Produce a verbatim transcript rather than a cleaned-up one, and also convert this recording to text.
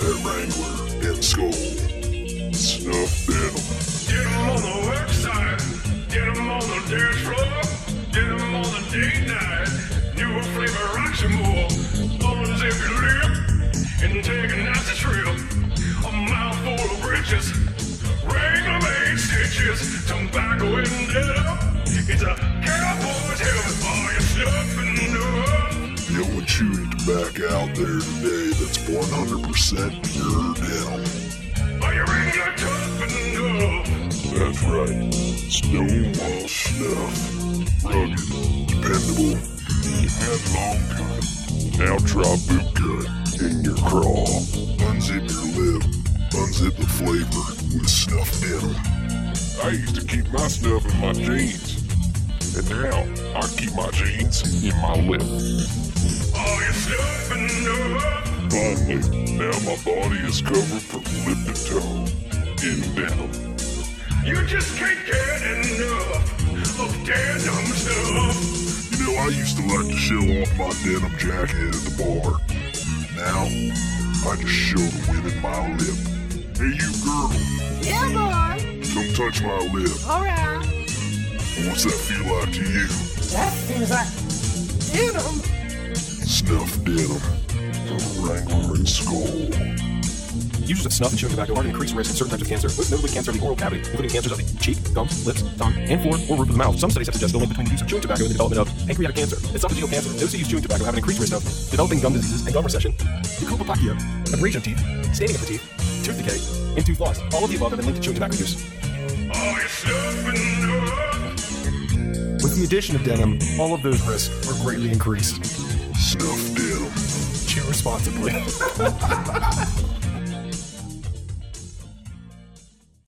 at Wrangler and Skull. Snuff them. Get them on the website. Get them on the dance floor. Get them on the date night. New flavor rocks and more. Bones every lip. And take a nasty trip. A mouthful of riches. Wrangler made stitches. Tobacco in there. It's a cowboy's helmet for your stuff and up. Yo, we're chewing tobacco out there today that's one hundred percent pure down. Are you Wrangler tough and up? That's right. Stonewall snuff. Rugged, dependable, knee hat long cut. Now try boot cut in your crawl. Unzip your lip, unzip the flavor with snuff denim. I used to keep my stuff in my jeans. And now, I keep my jeans in my lip. Oh, you're snuffing up. Finally, now my body is covered from lip to toe in venom. You just can't get enough of denim stuff. You know, I used to like to show off my denim jacket at the bar. Now, I just show the women my lip. Hey, you girl. Yeah, boy. Don't touch my lip. All right. What's that feel like to you? That feels like denim. Snuff denim from Wrangler and Skull. Users of snuff and chewing tobacco are at an increased risk of certain types of cancer, most notably cancer of the oral cavity, including cancers of the cheek, gums, lips, tongue, and floor or roof of the mouth. Some studies have suggested the link between the use of chewing tobacco and the development of pancreatic cancer, esophageal cancer. Those who use chewing tobacco have an increased risk of developing gum diseases and gum recession, leukoplakia, abrasion of teeth, staining of the teeth, tooth decay, and tooth loss. All of the above have been linked to chewing tobacco use. Oh, you're snuffing up. With the addition of denim, all of those risks are greatly increased. Snuff denim. Chew responsibly.